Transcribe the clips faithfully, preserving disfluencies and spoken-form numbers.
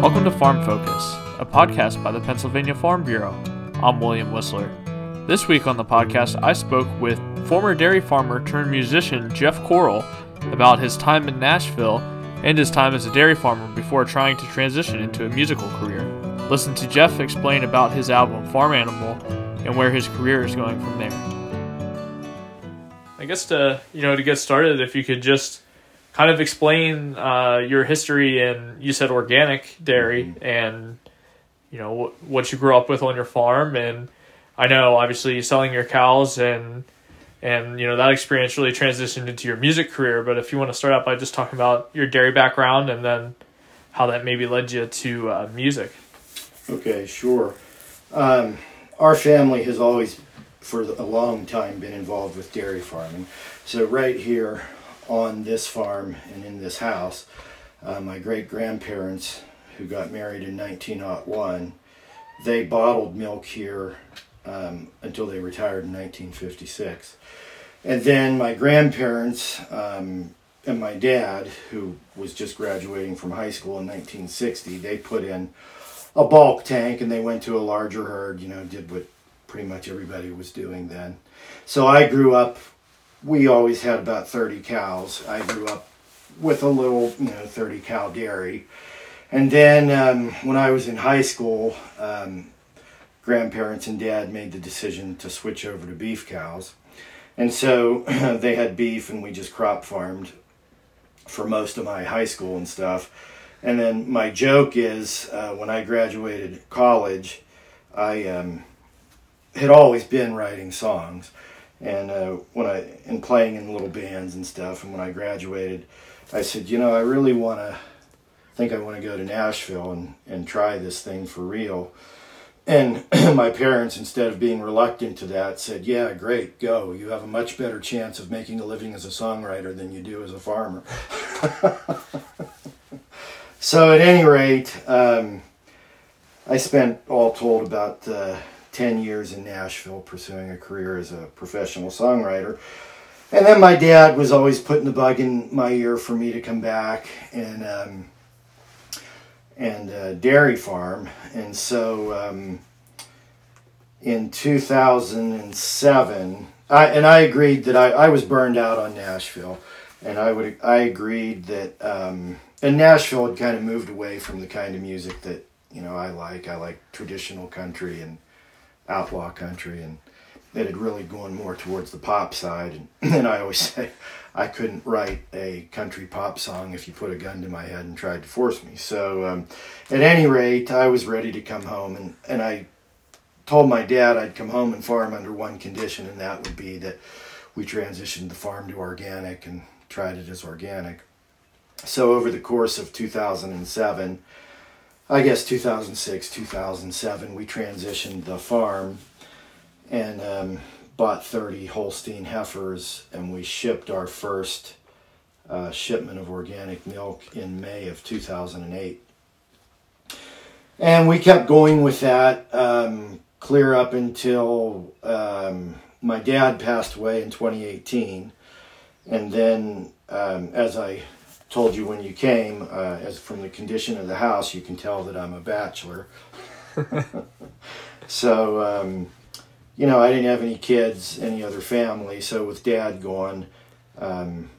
Welcome to Farm Focus, a podcast by the Pennsylvania Farm Bureau. I'm William Whisler. This week on the podcast, I spoke with former dairy farmer turned musician Jeff Corle about his time in Nashville and his time as a dairy farmer before trying to transition into a musical career. Listen to Jeff explain about his album Farm Animal and where his career is going from there. I guess to, you know, to get started, if you could just kind of explain uh, your history in, you said organic dairy, mm-hmm. and you know w- what you grew up with on your farm, and I know obviously selling your cows and and you know that experience really transitioned into your music career. But if you want to start out by just talking about your dairy background and then how that maybe led you to uh, music. Okay, sure. Um, our family has always, for a long time, been involved with dairy farming. So right here on this farm and in this house, uh, my great-grandparents, who got married in nineteen oh one, they bottled milk here um, until they retired in nineteen fifty-six. And then my grandparents um, and my dad, who was just graduating from high school in nineteen sixty, they put in a bulk tank and they went to a larger herd, you know, did what pretty much everybody was doing then. So I grew up, we always had about thirty cows. I grew up with a little, you know, thirty cow dairy. And then um, when I was in high school, um, grandparents and dad made the decision to switch over to beef cows. And so they had beef and we just crop farmed for most of my high school and stuff. And then my joke is uh, when I graduated college, I um, had always been writing songs. And uh, when I and playing in little bands and stuff, and when I graduated, I said, you know, I really want to, think I want to go to Nashville and, and try this thing for real. And my parents, instead of being reluctant to that, said, yeah, great, go. You have a much better chance of making a living as a songwriter than you do as a farmer. So at any rate, um, I spent all told about Uh, ten years in Nashville pursuing a career as a professional songwriter. And then my dad was always putting the bug in my ear for me to come back and um, and uh, dairy farm. And so um, in two thousand seven, I, and I agreed that I, I was burned out on Nashville. And I would I agreed that, um, and Nashville had kind of moved away from the kind of music that, you know, I like. I like traditional country and outlaw country, and it had really gone more towards the pop side. And, and I always say I couldn't write a country pop song if you put a gun to my head and tried to force me. So um, at any rate, I was ready to come home, and, and I told my dad I'd come home and farm under one condition, and that would be that we transitioned the farm to organic and tried it as organic. So over the course of two thousand seven, I guess two thousand six, two thousand seven, we transitioned the farm and um, bought thirty Holstein heifers, and we shipped our first uh, shipment of organic milk in May of two thousand eight. And we kept going with that um, clear up until um, my dad passed away in twenty eighteen. And then um, as I told you when you came, uh, as from the condition of the house, you can tell that I'm a bachelor. So, um, you know, I didn't have any kids, any other family. So with dad gone, um,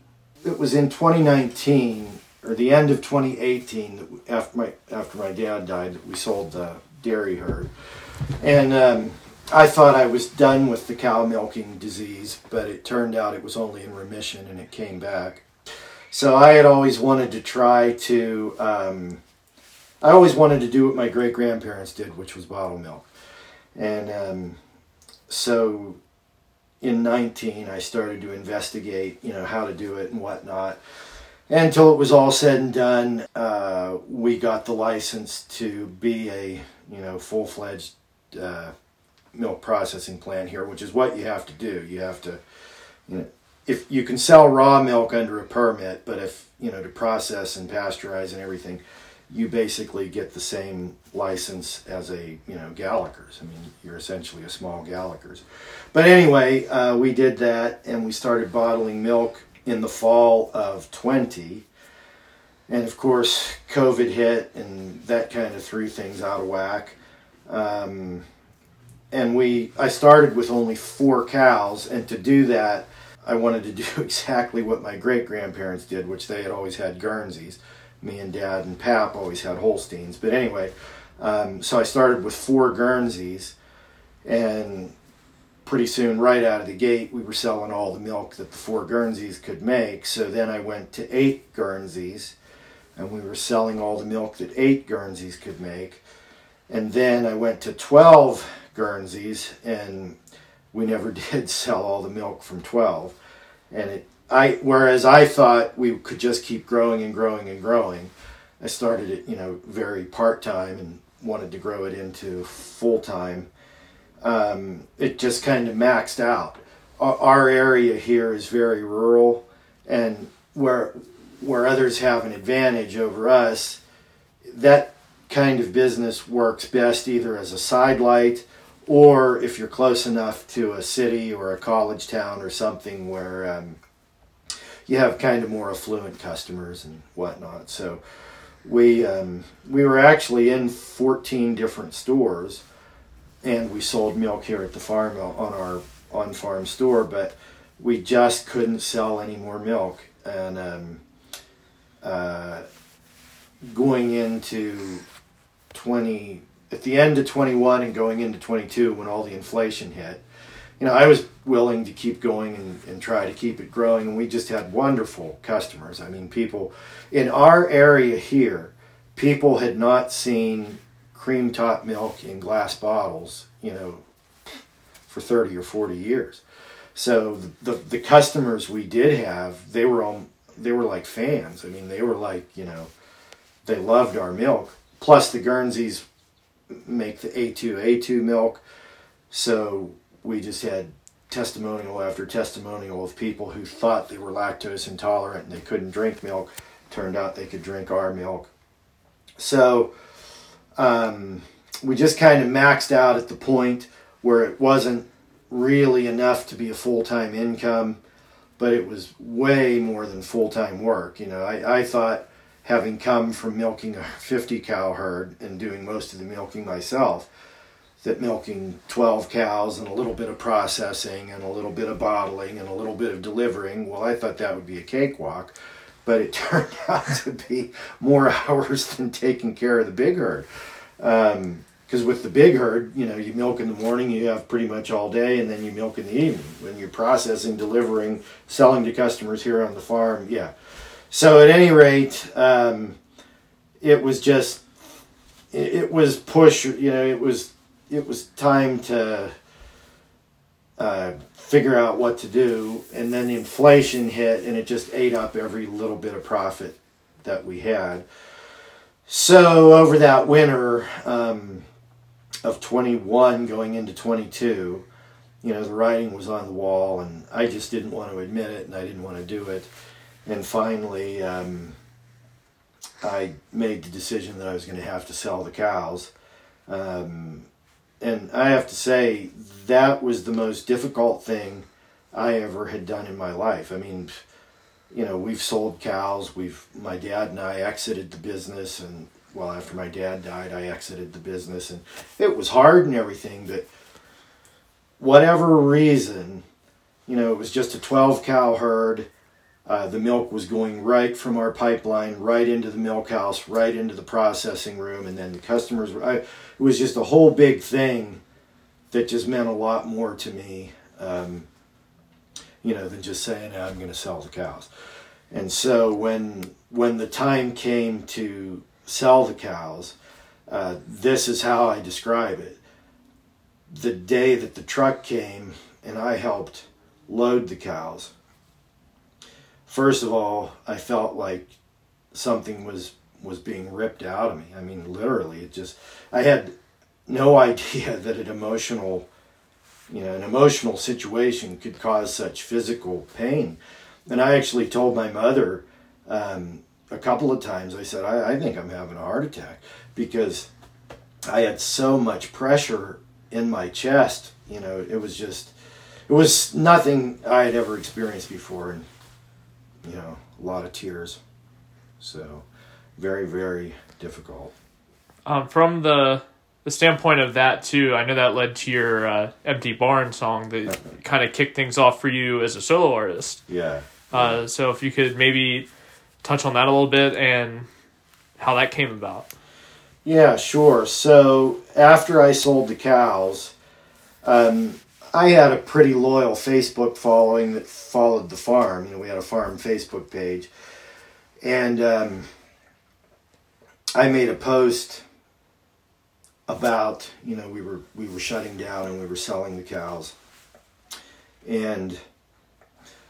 it was in twenty nineteen or the end of twenty eighteen that we, after my after my dad died, that we sold the dairy herd. And um, I thought I was done with the cow milking disease, but it turned out it was only in remission and it came back. So I had always wanted to try to, um, I always wanted to do what my great-grandparents did, which was bottle milk. And um, so in nineteen, I started to investigate, you know, how to do it and whatnot. And until it was all said and done, uh, we got the license to be a, you know, full-fledged uh, milk processing plant here, which is what you have to do. You have to, you know, if you can sell raw milk under a permit, but if, you know, to process and pasteurize and everything, you basically get the same license as a, you know, Gallagher's. I mean, you're essentially a small Gallagher's. But anyway, uh, we did that and we started bottling milk in the fall of twenty. And of course, COVID hit, and that kind of threw things out of whack. Um, and we, I started with only four cows, and to do that, I wanted to do exactly what my great-grandparents did, which they had always had Guernseys. Me and Dad and Pap always had Holsteins. But anyway, um, so I started with four Guernseys, and pretty soon, right out of the gate, we were selling all the milk that the four Guernseys could make. So then I went to eight Guernseys, and we were selling all the milk that eight Guernseys could make. And then I went to twelve Guernseys, and we never did sell all the milk from twelve. And it, I, whereas I thought we could just keep growing and growing and growing, I started it, you know, very part-time and wanted to grow it into full-time. Um, it just kind of maxed out. Our, our area here is very rural, and where where others have an advantage over us, that kind of business works best either as a sidelight or if you're close enough to a city or a college town or something where um, you have kind of more affluent customers and whatnot. So we um, we were actually in fourteen different stores, and we sold milk here at the farm on our on-farm store, but we just couldn't sell any more milk. And um, uh, going into twenty, at the end of twenty-one and going into twenty-two, when all the inflation hit, you know, I was willing to keep going and, and try to keep it growing, and we just had wonderful customers. I mean, people in our area here, people had not seen cream top milk in glass bottles, you know, for thirty or forty years. So the, the the customers we did have, they were all, they were like fans. I mean, they were like, you know, they loved our milk. Plus the Guernseys make the A two A two milk. So we just had testimonial after testimonial of people who thought they were lactose intolerant and they couldn't drink milk. Turned out they could drink our milk. So Um, we just kind of maxed out at the point where it wasn't really enough to be a full-time income, but it was way more than full-time work. You know, I, I thought, having come from milking a fifty cow herd and doing most of the milking myself, that milking twelve cows and a little bit of processing and a little bit of bottling and a little bit of delivering, well, I thought that would be a cakewalk. But it turned out to be more hours than taking care of the big herd. Um, because with the big herd, you know, you milk in the morning, you have pretty much all day, and then you milk in the evening. When you're processing, delivering, selling to customers here on the farm, yeah. So at any rate, um, it was just, it, it was push, you know, it was, it was time to uh figure out what to do, and then the inflation hit, and it just ate up every little bit of profit that we had. So over that winter um, of twenty-one going into twenty-two, you know, the writing was on the wall, and I just didn't want to admit it, and I didn't want to do it. And finally, um, I made the decision that I was going to have to sell the cows. Um, And I have to say, that was the most difficult thing I ever had done in my life. I mean, you know, we've sold cows. We've, my dad and I exited the business. And, well, after my dad died, I exited the business. And it was hard and everything, but whatever reason, you know, it was just a twelve cow herd. Uh, the milk was going right from our pipeline, right into the milk house, right into the processing room, and then the customers were, I, it was just a whole big thing that just meant a lot more to me, um, you know, than just saying, I'm going to sell the cows. And so when when the time came to sell the cows, uh, this is how I describe it. The day that the truck came and I helped load the cows, first of all, I felt like something was, was being ripped out of me. I mean, literally, it just, I had no idea that an emotional, you know, an emotional situation could cause such physical pain. And I actually told my mother um, a couple of times, I said, I, I think I'm having a heart attack, because I had so much pressure in my chest. You know, it was just, it was nothing I had ever experienced before. And, you know, a lot of tears. So very, very difficult. Um, from the the standpoint of that, too, I know that led to your uh, Empty Barn song that kind of kicked things off for you as a solo artist. Yeah. yeah. Uh, so if you could maybe touch on that a little bit and how that came about. Yeah, sure. So after I sold the cows, um, I had a pretty loyal Facebook following that followed the farm. You know, we had a farm Facebook page. And um, I made a post about, you know, we were we were shutting down and we were selling the cows. And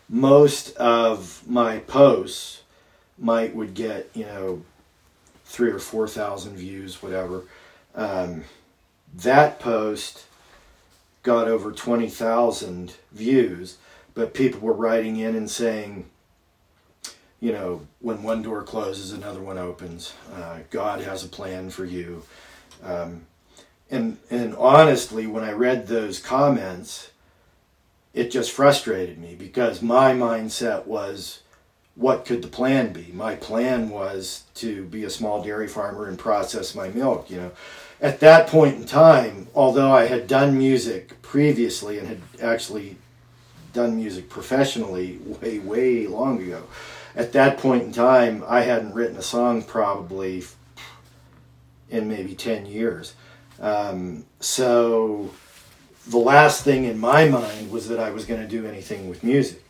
most of my posts might would get, you know, three or four thousand views, whatever. Um, that post got over twenty thousand views, but people were writing in and saying, you know, when one door closes, another one opens. Uh, God has a plan for you. Um, and and honestly, when I read those comments, it just frustrated me because my mindset was, what could the plan be? My plan was to be a small dairy farmer and process my milk, you know. At that point in time, although I had done music previously and had actually done music professionally way, way long ago, at that point in time, I hadn't written a song probably in maybe ten years. Um, so the last thing in my mind was that I was going to do anything with music.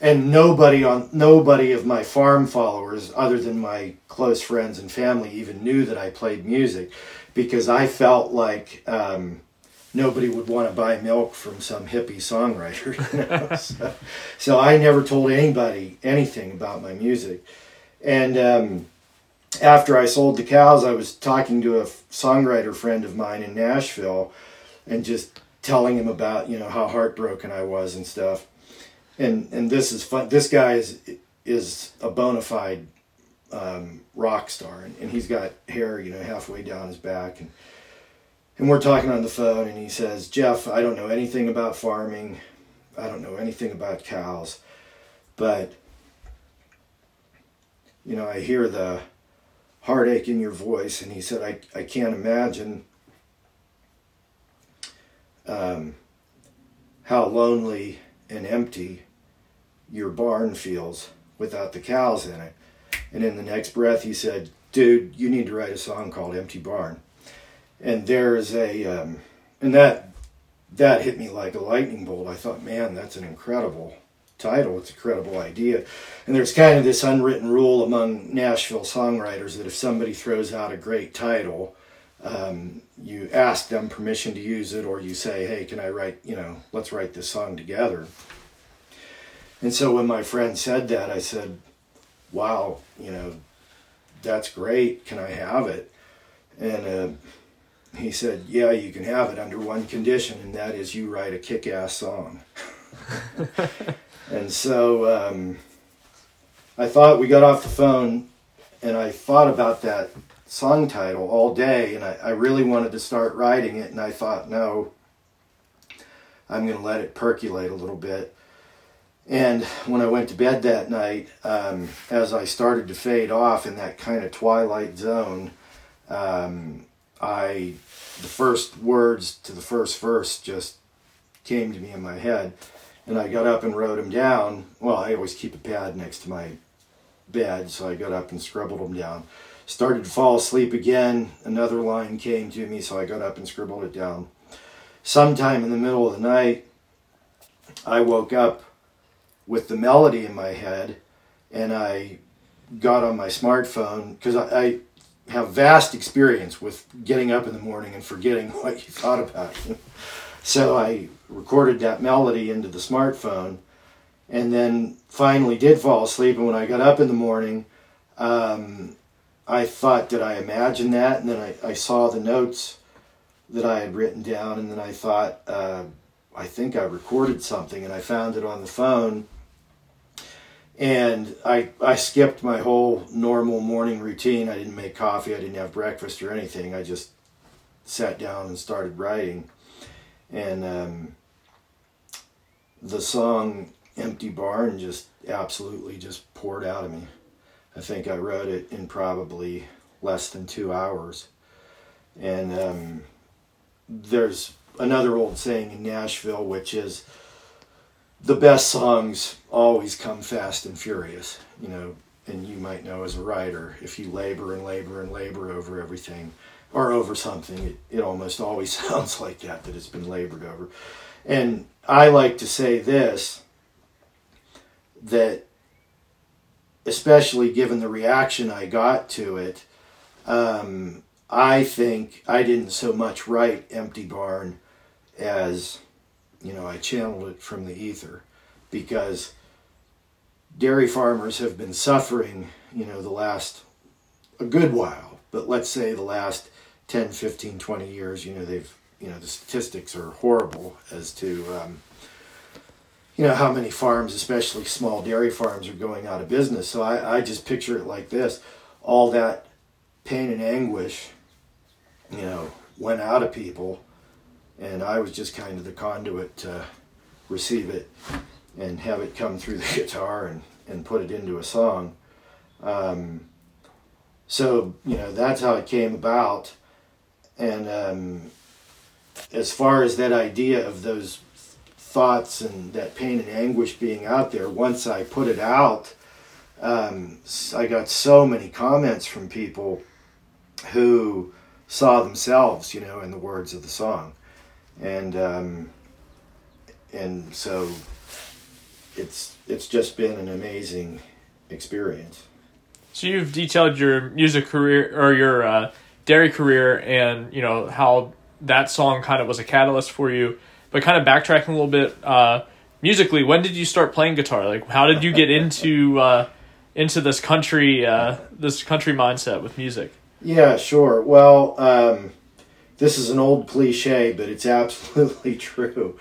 And nobody on nobody of my farm followers, other than my close friends and family, even knew that I played music, because I felt like um, nobody would want to buy milk from some hippie songwriter. You know? so, so I never told anybody anything about my music. And um, after I sold the cows, I was talking to a songwriter friend of mine in Nashville and just telling him about, you know, how heartbroken I was and stuff. And and this is fun. This guy is is a bona fide um, rock star, and, and he's got hair, you know, halfway down his back. And and we're talking on the phone, and he says, "Jeff, I don't know anything about farming. I don't know anything about cows, but you know, I hear the heartache in your voice." And he said, "I I can't imagine um, how lonely and empty your barn feels without the cows in it." And in the next breath he said, "Dude, you need to write a song called Empty Barn." And there's a um, and that that hit me like a lightning bolt. I thought, man, that's an incredible title. It's an incredible idea. And there's kind of this unwritten rule among Nashville songwriters that if somebody throws out a great title, Um, you ask them permission to use it, or you say, "Hey, can I write, you know, let's write this song together." And so when my friend said that, I said, "Wow, you know, that's great. Can I have it?" And uh, he said, "Yeah, you can have it under one condition, and that is you write a kick-ass song." And so um, I thought we got off the phone, and I thought about that song title all day, and I, I really wanted to start writing it, and I thought, no, I'm going to let it percolate a little bit. And when I went to bed that night, um, as I started to fade off in that kind of twilight zone, um, I the first words to the first verse just came to me in my head, and I got up and wrote them down. Well, I always keep a pad next to my bed, so I got up and scribbled them down. Started to fall asleep again. Another line came to me, so I got up and scribbled it down. Sometime in the middle of the night, I woke up with the melody in my head, and I got on my smartphone, because I, I have vast experience with getting up in the morning and forgetting what you thought about. So I recorded that melody into the smartphone, and then finally did fall asleep. And when I got up in the morning, um, I thought, did I imagine that? And then I, I saw the notes that I had written down, and then I thought, uh, I think I recorded something, and I found it on the phone. And I I skipped my whole normal morning routine. I didn't make coffee. I didn't have breakfast or anything. I just sat down and started writing. And um, the song Empty Barn just absolutely just poured out of me. I think I read it in probably less than two hours. And um, there's another old saying in Nashville, which is, the best songs always come fast and furious, you know, and you might know as a writer, if you labor and labor and labor over everything, or over something, it, it almost always sounds like that, that it's been labored over. And I like to say this, that especially given the reaction I got to it, um, I think I didn't so much write Empty Barn as, you know, I channeled it from the ether, because dairy farmers have been suffering, you know, the last, a good while, but let's say the last ten, fifteen, twenty years, you know, they've, you know, the statistics are horrible as to, um, you know, how many farms, especially small dairy farms, are going out of business. So I, I just picture it like this. All that pain and anguish, you know, went out of people, and I was just kind of the conduit to receive it and have it come through the guitar and, and put it into a song. Um, so, you know, that's how it came about. And um, as far as that idea of those thoughts and that pain and anguish being out there, once I put it out, um, I got so many comments from people who saw themselves, you know, in the words of the song. And um, and so it's it's just been an amazing experience. So you've detailed your music career, or your uh, dairy career, and you know how that song kind of was a catalyst for you. But kind of backtracking a little bit, uh, musically, when did you start playing guitar? Like, how did you get into uh, into this country uh, this country mindset with music? Yeah, sure. Well. Um, This is an old cliche, but it's absolutely true.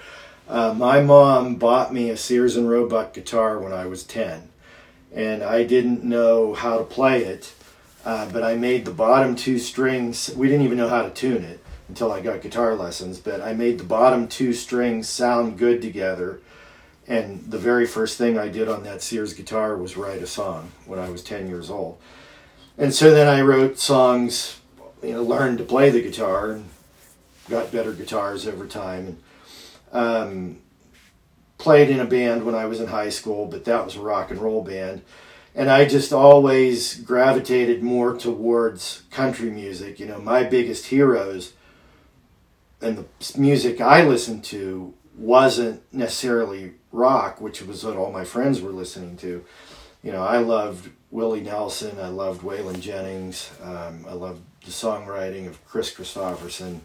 Uh, my mom bought me a Sears and Roebuck guitar when I was ten, and I didn't know how to play it, uh, but I made the bottom two strings. We didn't even know how to tune it until I got guitar lessons, but I made the bottom two strings sound good together, and the very first thing I did on that Sears guitar was write a song when I was ten years old. And so then I wrote songs, you know, learned to play the guitar and got better guitars over time, and um, played in a band when I was in high school, but that was a rock and roll band. And I just always gravitated more towards country music. You know, my biggest heroes and the music I listened to wasn't necessarily rock, which was what all my friends were listening to. You know, I loved Willie Nelson, I loved Waylon Jennings, um, I loved the songwriting of Chris Christopherson.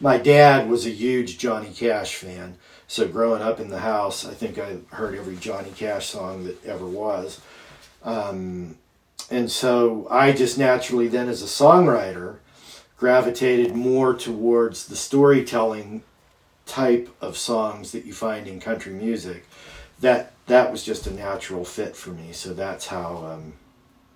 My dad was a huge Johnny Cash fan, so growing up in the house, I think I heard every Johnny Cash song that ever was. Um, and so I just naturally then, as a songwriter, gravitated more towards the storytelling type of songs that you find in country music. That that was just a natural fit for me, so that's how um,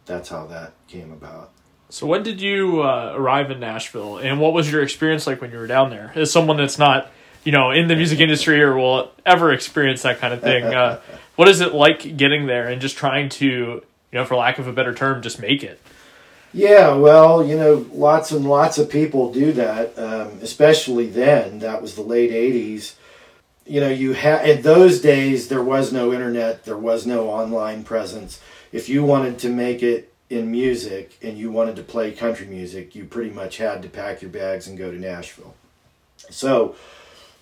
that's how that came about. So when did you uh, arrive in Nashville, and what was your experience like when you were down there? As someone that's not, you know, in the music industry or will ever experience that kind of thing, uh, what is it like getting there and just trying to, you know, for lack of a better term, just make it? Yeah, well, you know, lots and lots of people do that, um, especially then. That was the late eighties. You know, you had, in those days, there was no internet, there was no online presence. If you wanted to make it in music and you wanted to play country music, you pretty much had to pack your bags and go to Nashville. So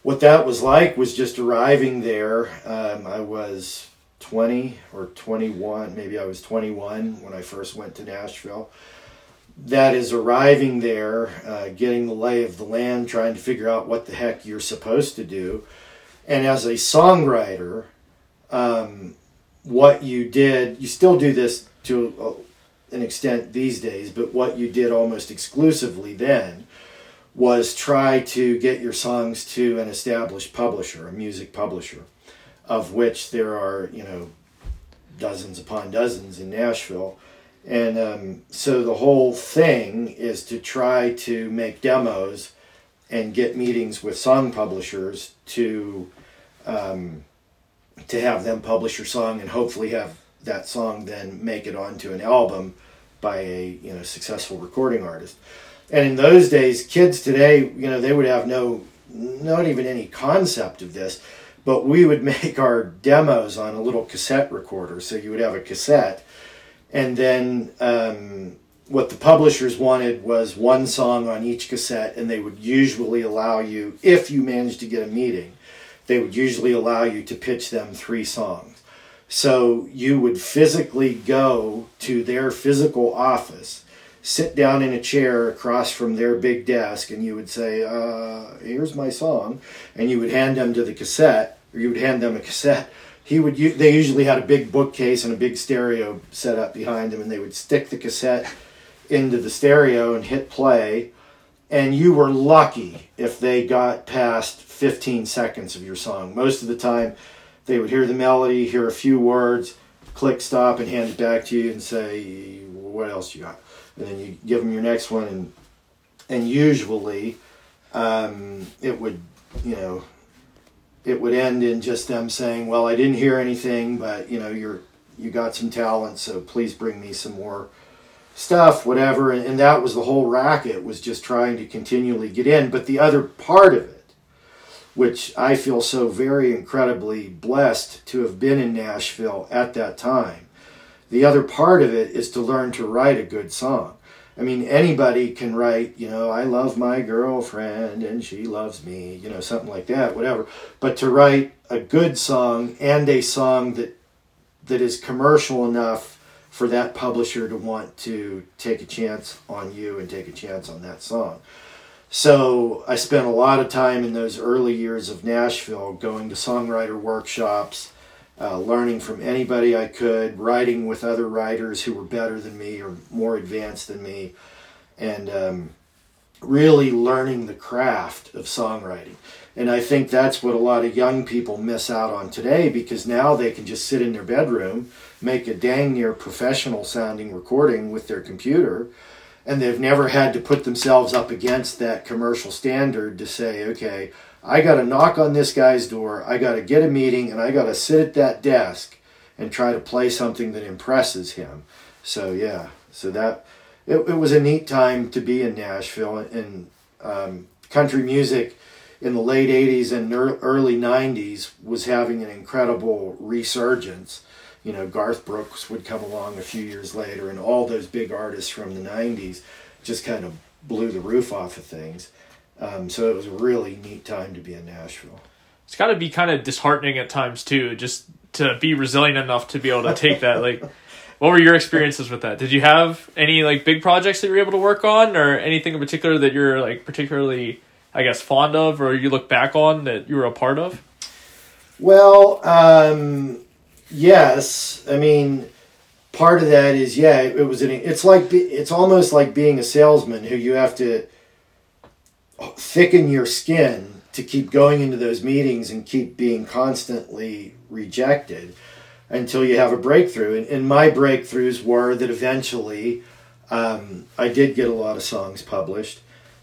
what that was like was just arriving there. Um, I was twenty or twenty-one, maybe I was twenty-one when I first went to Nashville. That is arriving there, uh, getting the lay of the land, trying to figure out what the heck you're supposed to do. And as a songwriter, um, what you did, you still do this to a, an extent these days, but what you did almost exclusively then was try to get your songs to an established publisher, a music publisher, of which there are, you know, dozens upon dozens in Nashville. And um, so the whole thing is to try to make demos and get meetings with song publishers to um, to have them publish your song and hopefully have that song then make it onto an album by a, you know, successful recording artist. And in those days, kids today, you know, they would have no, not even any concept of this, but we would make our demos on a little cassette recorder. So you would have a cassette, and then um, what the publishers wanted was one song on each cassette, and they would usually allow you, if you managed to get a meeting, they would usually allow you to pitch them three songs. So you would physically go to their physical office, sit down in a chair across from their big desk, and you would say, uh, here's my song, and you would hand them to the cassette, or you would hand them a cassette. He would. They usually had a big bookcase and a big stereo set up behind them, and they would stick the cassette into the stereo and hit play, and you were lucky if they got past fifteen seconds of your song. Most of the time, they would hear the melody, hear a few words, click stop, and hand it back to you and say, what else you got? And then you give them your next one, and and usually um, it would, you know, it would end in just them saying, well, I didn't hear anything, but, you know, you're you got some talent, so please bring me some more stuff, whatever. And, and that was the whole racket, was just trying to continually get in. But the other part of it, which I feel so very incredibly blessed to have been in Nashville at that time, the other part of it is to learn to write a good song. I mean, anybody can write, you know, I love my girlfriend and she loves me, you know, something like that, whatever. But to write a good song, and a song that that is commercial enough for that publisher to want to take a chance on you and take a chance on that song. So I spent a lot of time in those early years of Nashville going to songwriter workshops, Uh, learning from anybody I could, writing with other writers who were better than me or more advanced than me, and um, really learning the craft of songwriting. And I think that's what a lot of young people miss out on today, because now they can just sit in their bedroom, make a dang near professional sounding recording with their computer, and they've never had to put themselves up against that commercial standard to say, okay, I got to knock on this guy's door, I got to get a meeting, and I got to sit at that desk and try to play something that impresses him. So, yeah, so that, it, it was a neat time to be in Nashville. And um, country music in the late eighties and early nineties was having an incredible resurgence. You know, Garth Brooks would come along a few years later, and all those big artists from the nineties just kind of blew the roof off of things. Um, so it was a really neat time to be in Nashville. It's got to be kind of disheartening at times, too, just to be resilient enough to be able to take that. Like, what were your experiences with that? Did you have any, like, big projects that you were able to work on, or anything in particular that you're, like, particularly, I guess, fond of, or you look back on that you were a part of? Well, um, yes. I mean, part of that is, yeah, it was an, it's like, it's almost like being a salesman who you have to thicken your skin to keep going into those meetings and keep being constantly rejected until you have a breakthrough. And, and my breakthroughs were that eventually um, I did get a lot of songs published.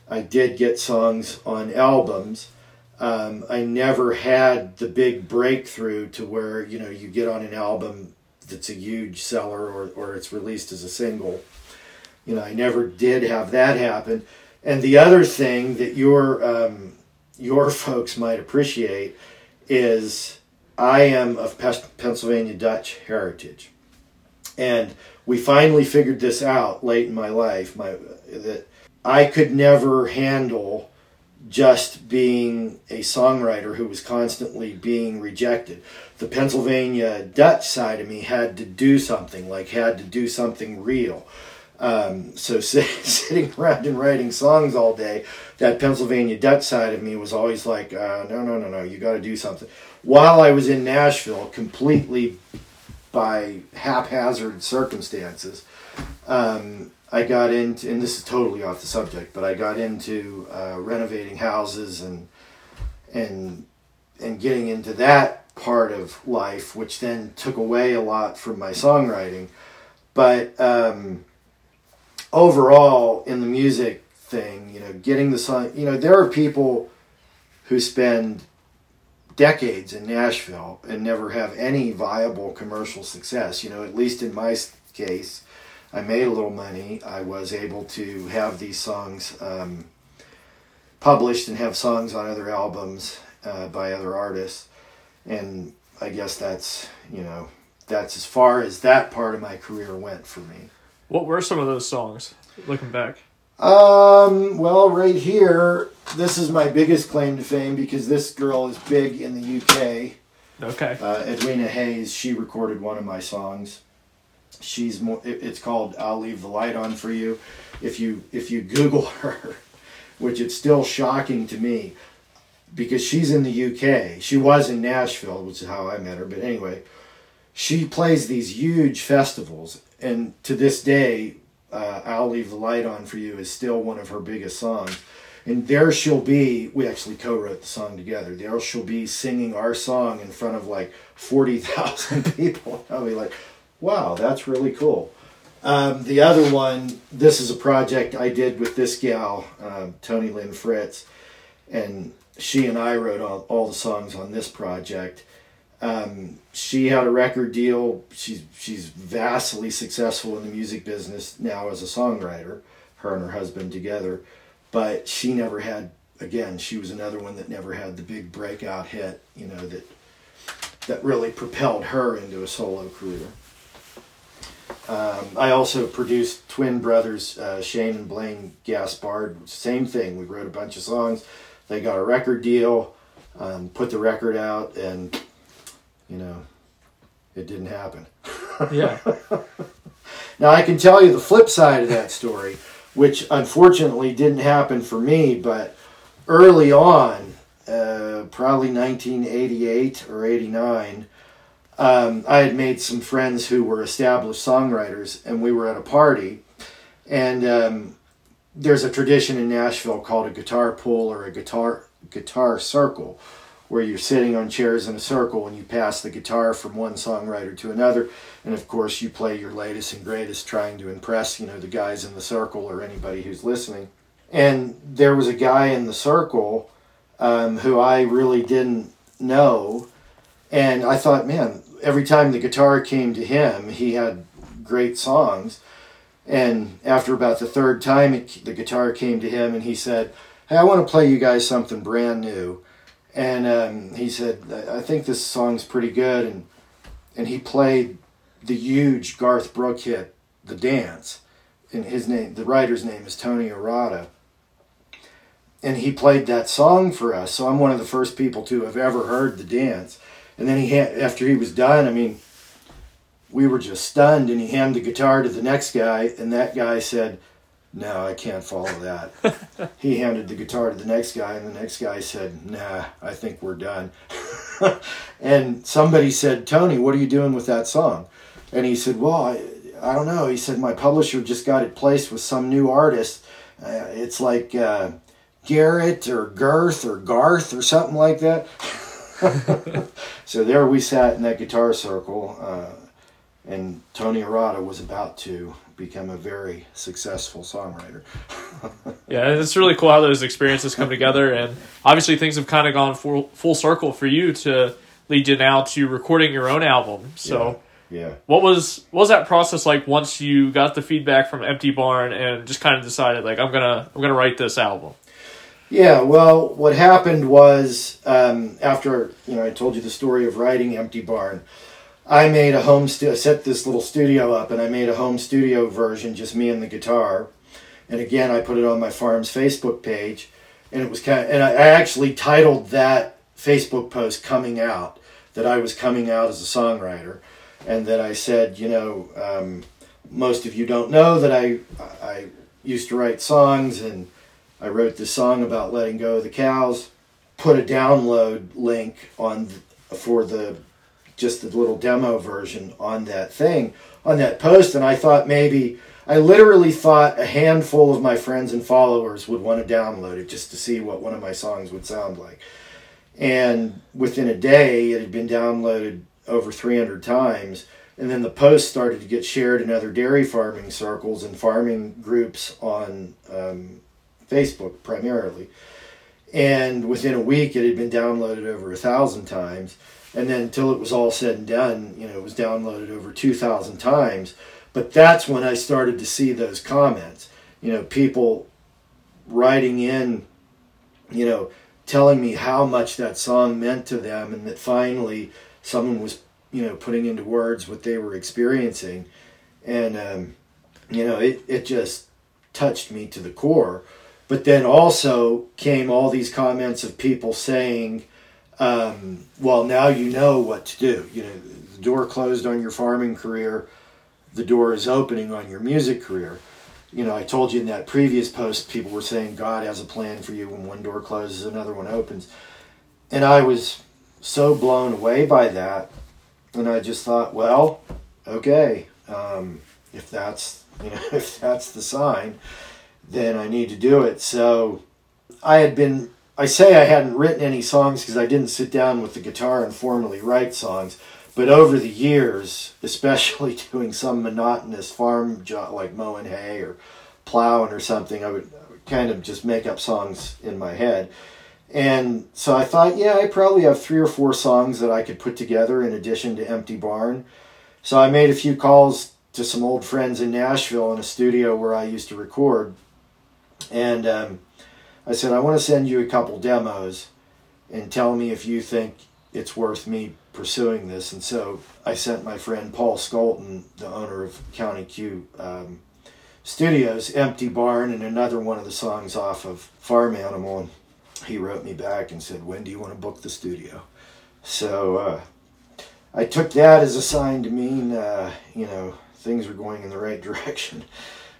I did get songs on albums. Um, I never had the big breakthrough to where, you know, you get on an album that's a huge seller, or, or it's released as a single. You know, I never did have that happen. And the other thing that your um, your folks might appreciate is I am of Pennsylvania Dutch heritage, and we finally figured this out late in my life. My that I could never handle just being a songwriter who was constantly being rejected. The Pennsylvania Dutch side of me had to do something, like had to do something real. Um, so sit, sitting around and writing songs all day, that Pennsylvania Dutch side of me was always like, uh, no, no, no, no, you got to do something. While I was in Nashville, completely by haphazard circumstances, um, I got into, and this is totally off the subject, but I got into uh, renovating houses and and and getting into that part of life, which then took away a lot from my songwriting. But um overall, in the music thing, you know, getting the song, you know, there are people who spend decades in Nashville and never have any viable commercial success. You know, at least in my case, I made a little money. I was able to have these songs um, published and have songs on other albums uh, by other artists. And I guess that's, you know, that's as far as that part of my career went for me. What were some of those songs, looking back? Um, well, right here, this is my biggest claim to fame because this girl is big in the U K. Okay. Uh, Edwina Hayes, she recorded one of my songs. She's more, it's called I'll Leave the Light On for You. If you if you Google her, which it's still shocking to me because she's in the U K. She was in Nashville, which is how I met her. But anyway, she plays these huge festivals. And to this day, uh, I'll Leave the Light On for You is still one of her biggest songs. And there she'll be, we actually co-wrote the song together, there she'll be singing our song in front of like forty thousand people. I'll be like, wow, that's really cool. Um, the other one, this is a project I did with this gal, um, Tony Lynn Fritz, and she and I wrote all, all the songs on this project. Um, she had a record deal. She's she's vastly successful in the music business now as a songwriter, her and her husband together. But she never had, again, she was another one that never had the big breakout hit, you know, that that really propelled her into a solo career. Um, I also produced twin brothers, uh, Shane and Blaine Gaspard. Same thing. We wrote a bunch of songs. They got a record deal, um, put the record out, and, you know, it didn't happen. Yeah. Now, I can tell you the flip side of that story, which unfortunately didn't happen for me, but early on, uh, probably nineteen eighty-eight or eighty-nine, Um, I had made some friends who were established songwriters, and we were at a party, and um, there's a tradition in Nashville called a guitar pull or a guitar guitar circle, where you're sitting on chairs in a circle and you pass the guitar from one songwriter to another, and of course you play your latest and greatest, trying to impress, you know, the guys in the circle or anybody who's listening. And there was a guy in the circle um, who I really didn't know, and I thought, man, every time the guitar came to him, he had great songs. And after about the third time, it, the guitar came to him, and he said, hey, I want to play you guys something brand new. And um, he said, I think this song's pretty good. And and he played the huge Garth Brooks hit, The Dance. And his name, the writer's name is Tony Arata. And he played that song for us. So I'm one of the first people to have ever heard The Dance. And then he had, after he was done, I mean, we were just stunned, and he handed the guitar to the next guy, and that guy said, no, I can't follow that. He handed the guitar to the next guy, and the next guy said, nah, I think we're done. And somebody said, Tony, what are you doing with that song? And he said, well, I, I don't know. He said, my publisher just got it placed with some new artist. Uh, it's like uh, Garrett or Girth or Garth or something like that. So there we sat in that guitar circle, uh, and Tony Arata was about to become a very successful songwriter. Yeah, it's really cool how those experiences come together, and obviously things have kind of gone full, full circle for you to lead you now to recording your own album. So yeah, yeah. What was what was that process like once you got the feedback from Empty Barn and just kind of decided, like, I'm gonna I'm gonna write this album? Yeah, well, what happened was, um, after, you know, I told you the story of writing Empty Barn, I made a home studio, set this little studio up, and I made a home studio version, just me and the guitar. And again, I put it on my farm's Facebook page, and it was kind of, and I actually titled that Facebook post Coming Out, that I was coming out as a songwriter, and that I said, you know, um, most of you don't know that I I used to write songs, and I wrote this song about letting go of the cows, put a download link on for the just the little demo version on that thing, on that post, and I thought maybe, I literally thought a handful of my friends and followers would want to download it just to see what one of my songs would sound like. And within a day, it had been downloaded over three hundred times, and then the post started to get shared in other dairy farming circles and farming groups on um, Facebook primarily. And within a week, it had been downloaded over a thousand times. And then until it was all said and done, you know, it was downloaded over two thousand times. But that's when I started to see those comments, you know, people writing in, you know, telling me how much that song meant to them, and that finally someone was, you know, putting into words what they were experiencing. And, um, you know, it, it just touched me to the core. But then also came all these comments of people saying, um, well, now you know what to do. You know, the door closed on your farming career. The door is opening on your music career. You know, I told you in that previous post, people were saying God has a plan for you. When one door closes, another one opens. And I was so blown away by that. And I just thought, well, okay, um, if that's, you know, if that's the sign, then I need to do it. So I had been, I say I hadn't written any songs because I didn't sit down with the guitar and formally write songs. But over the years, especially doing some monotonous farm job like mowing hay or plowing or something, I would, I would kind of just make up songs in my head. And so I thought, yeah, I probably have three or four songs that I could put together in addition to Empty Barn. So I made a few calls to some old friends in Nashville in a studio where I used to record. And um, I said, I want to send you a couple demos and tell me if you think it's worth me pursuing this. And so I sent my friend Paul Scolton, the owner of County Q um, Studios, Empty Barn and another one of the songs off of Farm Animal. And he wrote me back and said, when do you want to book the studio? So uh, I took that as a sign to mean, uh, you know, things were going in the right direction.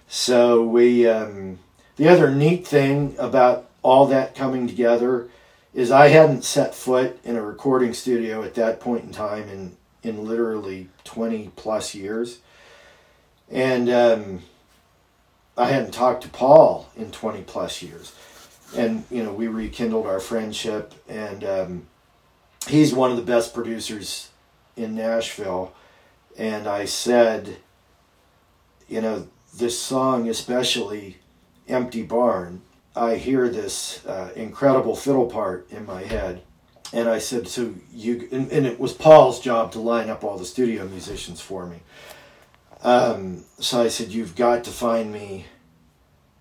So we... Um, The other neat thing about all that coming together is I hadn't set foot in a recording studio at that point in time in, in literally twenty plus years. And um, I hadn't talked to Paul in twenty plus years. And, you know, we rekindled our friendship. And um, he's one of the best producers in Nashville. And I said, you know, this song especially... Empty Barn, I hear this uh, incredible fiddle part in my head. And I said, so you, and, and it was Paul's job to line up all the studio musicians for me. Um, so I said, you've got to find me,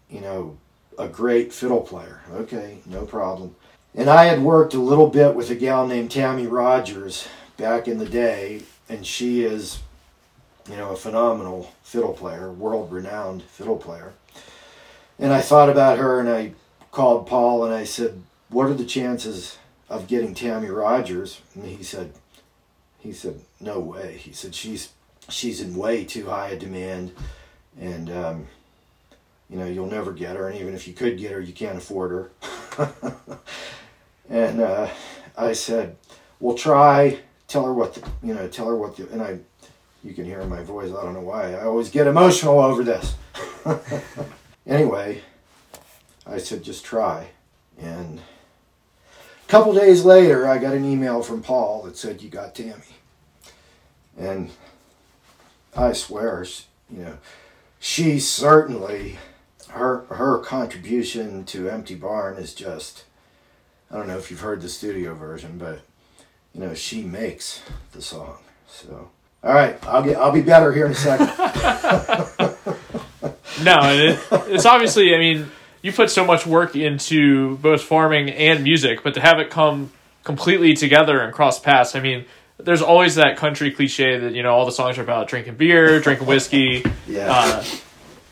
you know, a great fiddle player. Okay, no problem. And I had worked a little bit with a gal named Tammy Rogers back in the day, and she is, you know, a phenomenal fiddle player, world-renowned fiddle player. And I thought about her, and I called Paul, and I said, what are the chances of getting Tammy Rogers? And he said, he said, no way. He said, she's she's in way too high a demand, and, um, you know, you'll never get her. And even if you could get her, you can't afford her. And uh, I said, well, try, tell her what, the, you know, tell her what, the, and I, you can hear my voice. I don't know why. I always get emotional over this. Anyway, I said, just try. And a couple days later, I got an email from Paul that said, you got Tammy. And I swear, you know, she certainly, her her contribution to Empty Barn is just, I don't know if you've heard the studio version, but, you know, she makes the song. So, all right, I'll get, I'll be better here in a second. No, it, it's obviously, I mean, you put so much work into both farming and music, but to have it come completely together and cross paths, I mean, there's always that country cliche that, you know, all the songs are about drinking beer, drinking whiskey, yeah. uh,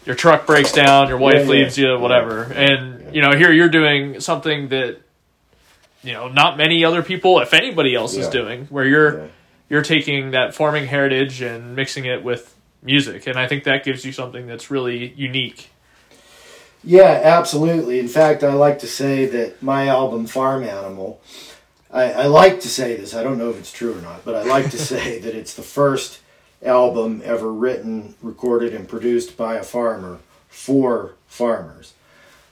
your truck breaks down, your wife yeah, yeah. leaves you, whatever. Yeah. And, yeah. you know, here you're doing something that, you know, not many other people, if anybody else, yeah. is doing, where you're yeah. you're taking that farming heritage and mixing it with music, and I think that gives you something that's really unique. Yeah, absolutely. In fact, I like to say that my album Farm Animal, I, I like to say this, I don't know if it's true or not, but I like to say that it's the first album ever written, recorded, and produced by a farmer for farmers.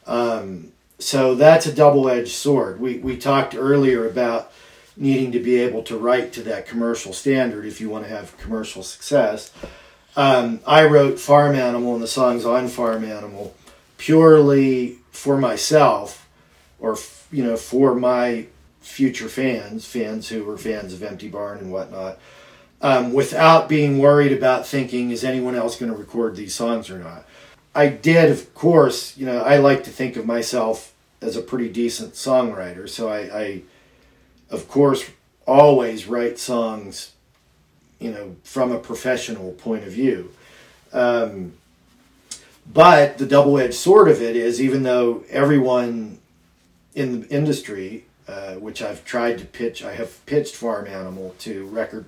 Um, so that's a double-edged sword. We, we talked earlier about needing to be able to write to that commercial standard if you want to have commercial success. Um, I wrote Farm Animal and the songs on Farm Animal purely for myself or, you know, for my future fans, fans who were fans of Empty Barn and whatnot, um, without being worried about thinking, is anyone else going to record these songs or not? I did, of course, you know, I like to think of myself as a pretty decent songwriter. So I, I of course, always write songs, you know, from a professional point of view. Um, but the double-edged sword of it is, even though everyone in the industry, uh, which I've tried to pitch, I have pitched Farm Animal to record,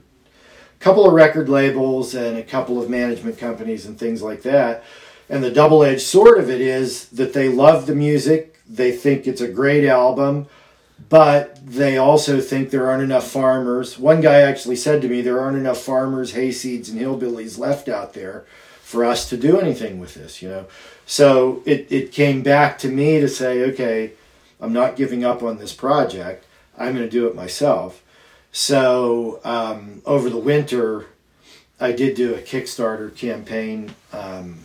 a couple of record labels and a couple of management companies and things like that. And the double-edged sword of it is that they love the music, they think it's a great album, but they also think there aren't enough farmers. One guy actually said to me, there aren't enough farmers, hayseeds, and hillbillies left out there for us to do anything with this, you know. So it, it came back to me to say, okay, I'm not giving up on this project. I'm going to do it myself. So um, over the winter, I did do a Kickstarter campaign um,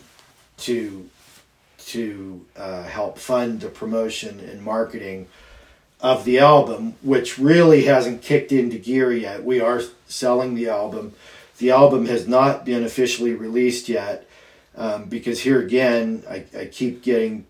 to to uh, help fund the promotion and marketing of the album, which really hasn't kicked into gear yet. We are selling the album. The album has not been officially released yet, um, because here again, I, I keep getting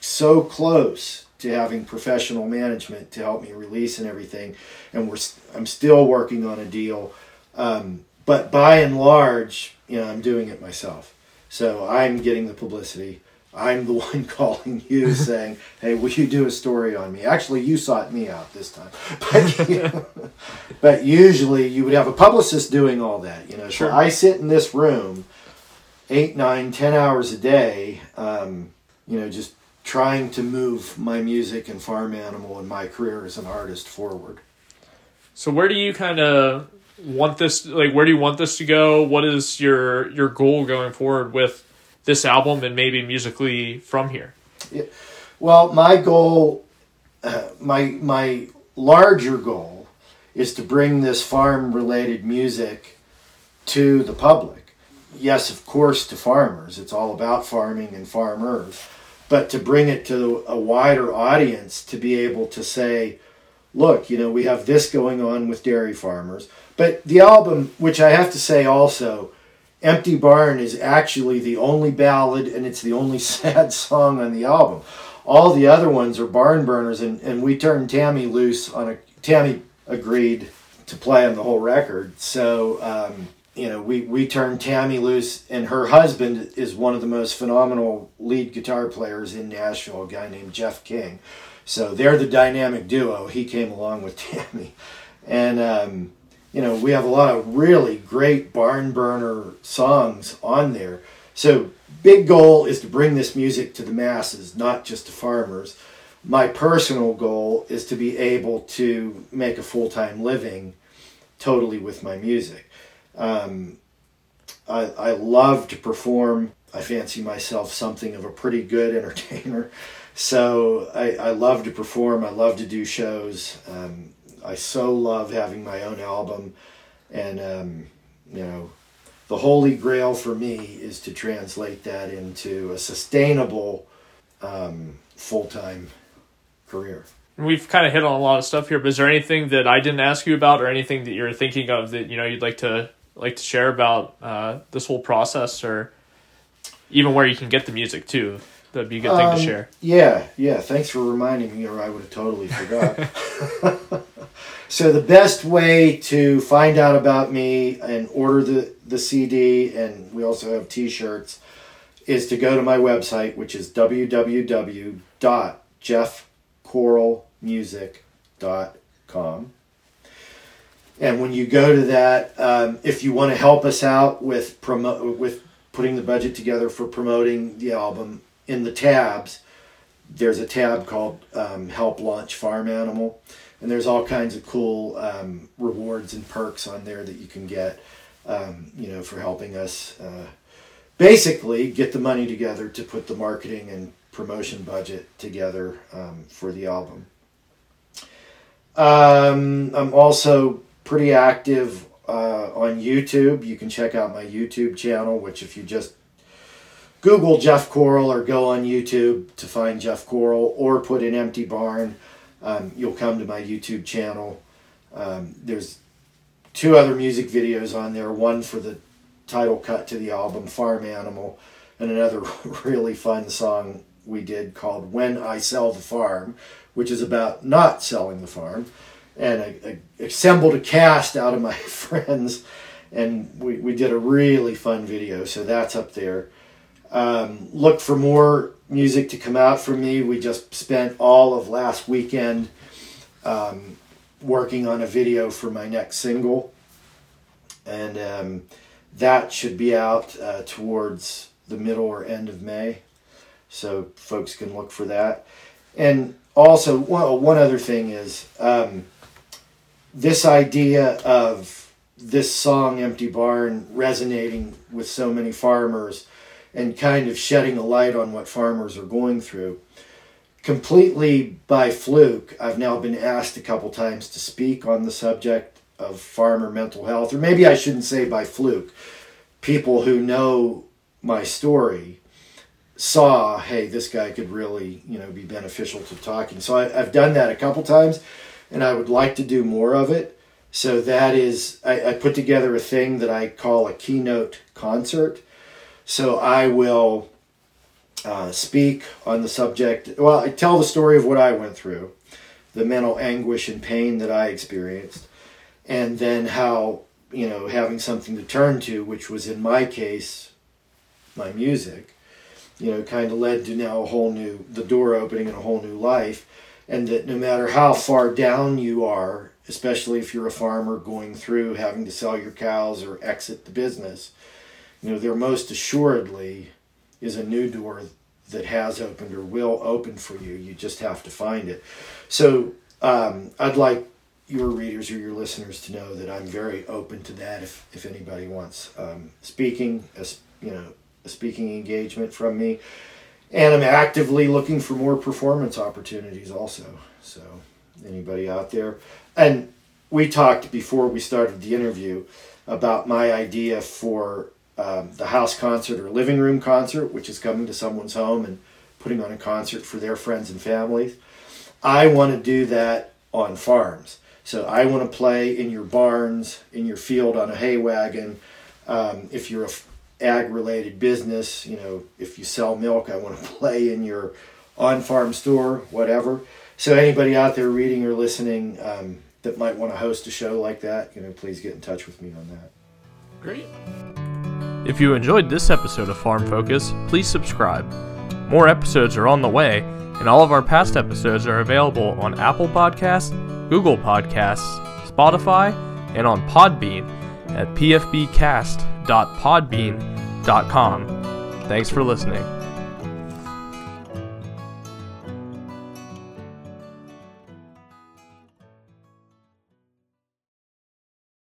so close to having professional management to help me release and everything, and we're st- I'm still working on a deal. Um, but by and large, you know, I'm doing it myself. So I'm getting the publicity. I'm the one calling you saying, hey, will you do a story on me? Actually, you sought me out this time. But, you know, but usually you would have a publicist doing all that. You know, sure. So I sit in this room eight, nine, ten hours a day, um, you know, just trying to move my music and Farm Animal and my career as an artist forward. So where do you kind of want this, like, where do you want this to go? What is your your goal going forward with this album and maybe musically from here? Yeah. Well, my goal, uh, my my larger goal is to bring this farm-related music to the public. Yes, of course, to farmers. It's all about farming and farmers. But to bring it to a wider audience, to be able to say, look, you know, we have this going on with dairy farmers. But the album, which I have to say also, Empty Barn is actually the only ballad, and it's the only sad song on the album. All the other ones are barn burners, and, and we turned Tammy loose on a... Tammy agreed to play on the whole record, so, um, you know, we, we turned Tammy loose, and her husband is one of the most phenomenal lead guitar players in Nashville, a guy named Jeff King. So they're the dynamic duo. He came along with Tammy, and... Um, you know, we have a lot of really great barn burner songs on there. So big goal is to bring this music to the masses, not just to farmers. My personal goal is to be able to make a full-time living totally with my music. Um, I, I love to perform. I fancy myself something of a pretty good entertainer. So I, I love to perform. I love to do shows. Um, I so love having my own album, and, um, you know, the holy grail for me is to translate that into a sustainable, um, full-time career. We've kind of hit on a lot of stuff here, but is there anything that I didn't ask you about, or anything that you're thinking of that, you know, you'd like to, like to share about, uh, this whole process, or even where you can get the music too? That'd be a good um, thing to share. Yeah, yeah. Thanks for reminding me, or I would have totally forgot. So the best way to find out about me and order the, the C D, and we also have T-shirts, is to go to my website, which is w w w dot jeff corle music dot com. And when you go to that, um, if you want to help us out with promo- with putting the budget together for promoting the album, in the tabs, there's a tab called um, Help Launch Farm Animal, and there's all kinds of cool um, rewards and perks on there that you can get, um, you know, for helping us uh, basically get the money together to put the marketing and promotion budget together um, for the album. Um, I'm also pretty active uh, on YouTube. You can check out my YouTube channel, which if you just Google Jeff Corle or go on YouTube to find Jeff Corle, or put in Empty Barn. Um, you'll come to my YouTube channel. Um, there's two other music videos on there, one for the title cut to the album, Farm Animal, and another really fun song we did called When I Sell the Farm, which is about not selling the farm. And I, I assembled a cast out of my friends, and we, we did a really fun video, so that's up there. Um, look for more music to come out from me. We just spent all of last weekend um, working on a video for my next single, and um, that should be out uh, towards the middle or end of May, so folks can look for that. And also, well, one other thing is um, this idea of this song, Empty Barn, resonating with so many farmers and kind of shedding a light on what farmers are going through. Completely by fluke, I've now been asked a couple times to speak on the subject of farmer mental health, or maybe I shouldn't say by fluke. People who know my story saw, hey, this guy could really, you know, be beneficial to talking. So I, I've done that a couple times, and I would like to do more of it. So that is, I, I put together a thing that I call a keynote concert. So I will uh, speak on the subject. Well, I tell the story of what I went through, the mental anguish and pain that I experienced, and then how, you know, having something to turn to, which was in my case, my music, you know, kind of led to now a whole new, the door opening and a whole new life. And that no matter how far down you are, especially if you're a farmer going through having to sell your cows or exit the business, you know, there most assuredly is a new door that has opened or will open for you. You just have to find it. So um, I'd like your readers or your listeners to know that I'm very open to that if, if anybody wants um, speaking, as you know, a speaking engagement from me. And I'm actively looking for more performance opportunities also. So anybody out there. And we talked before we started the interview about my idea for Um, the house concert or living room concert, which is coming to someone's home and putting on a concert for their friends and families. I want to do that on farms. So I want to play in your barns, in your field, on a hay wagon. Um, if you're a f- ag-related business, you know, if you sell milk, I want to play in your on-farm store, whatever. So anybody out there reading or listening um, that might want to host a show like that, you know, please get in touch with me on that. Great. If you enjoyed this episode of Farm Focus, please subscribe. More episodes are on the way, and all of our past episodes are available on Apple Podcasts, Google Podcasts, Spotify, and on Podbean at p f b cast dot podbean dot com. Thanks for listening.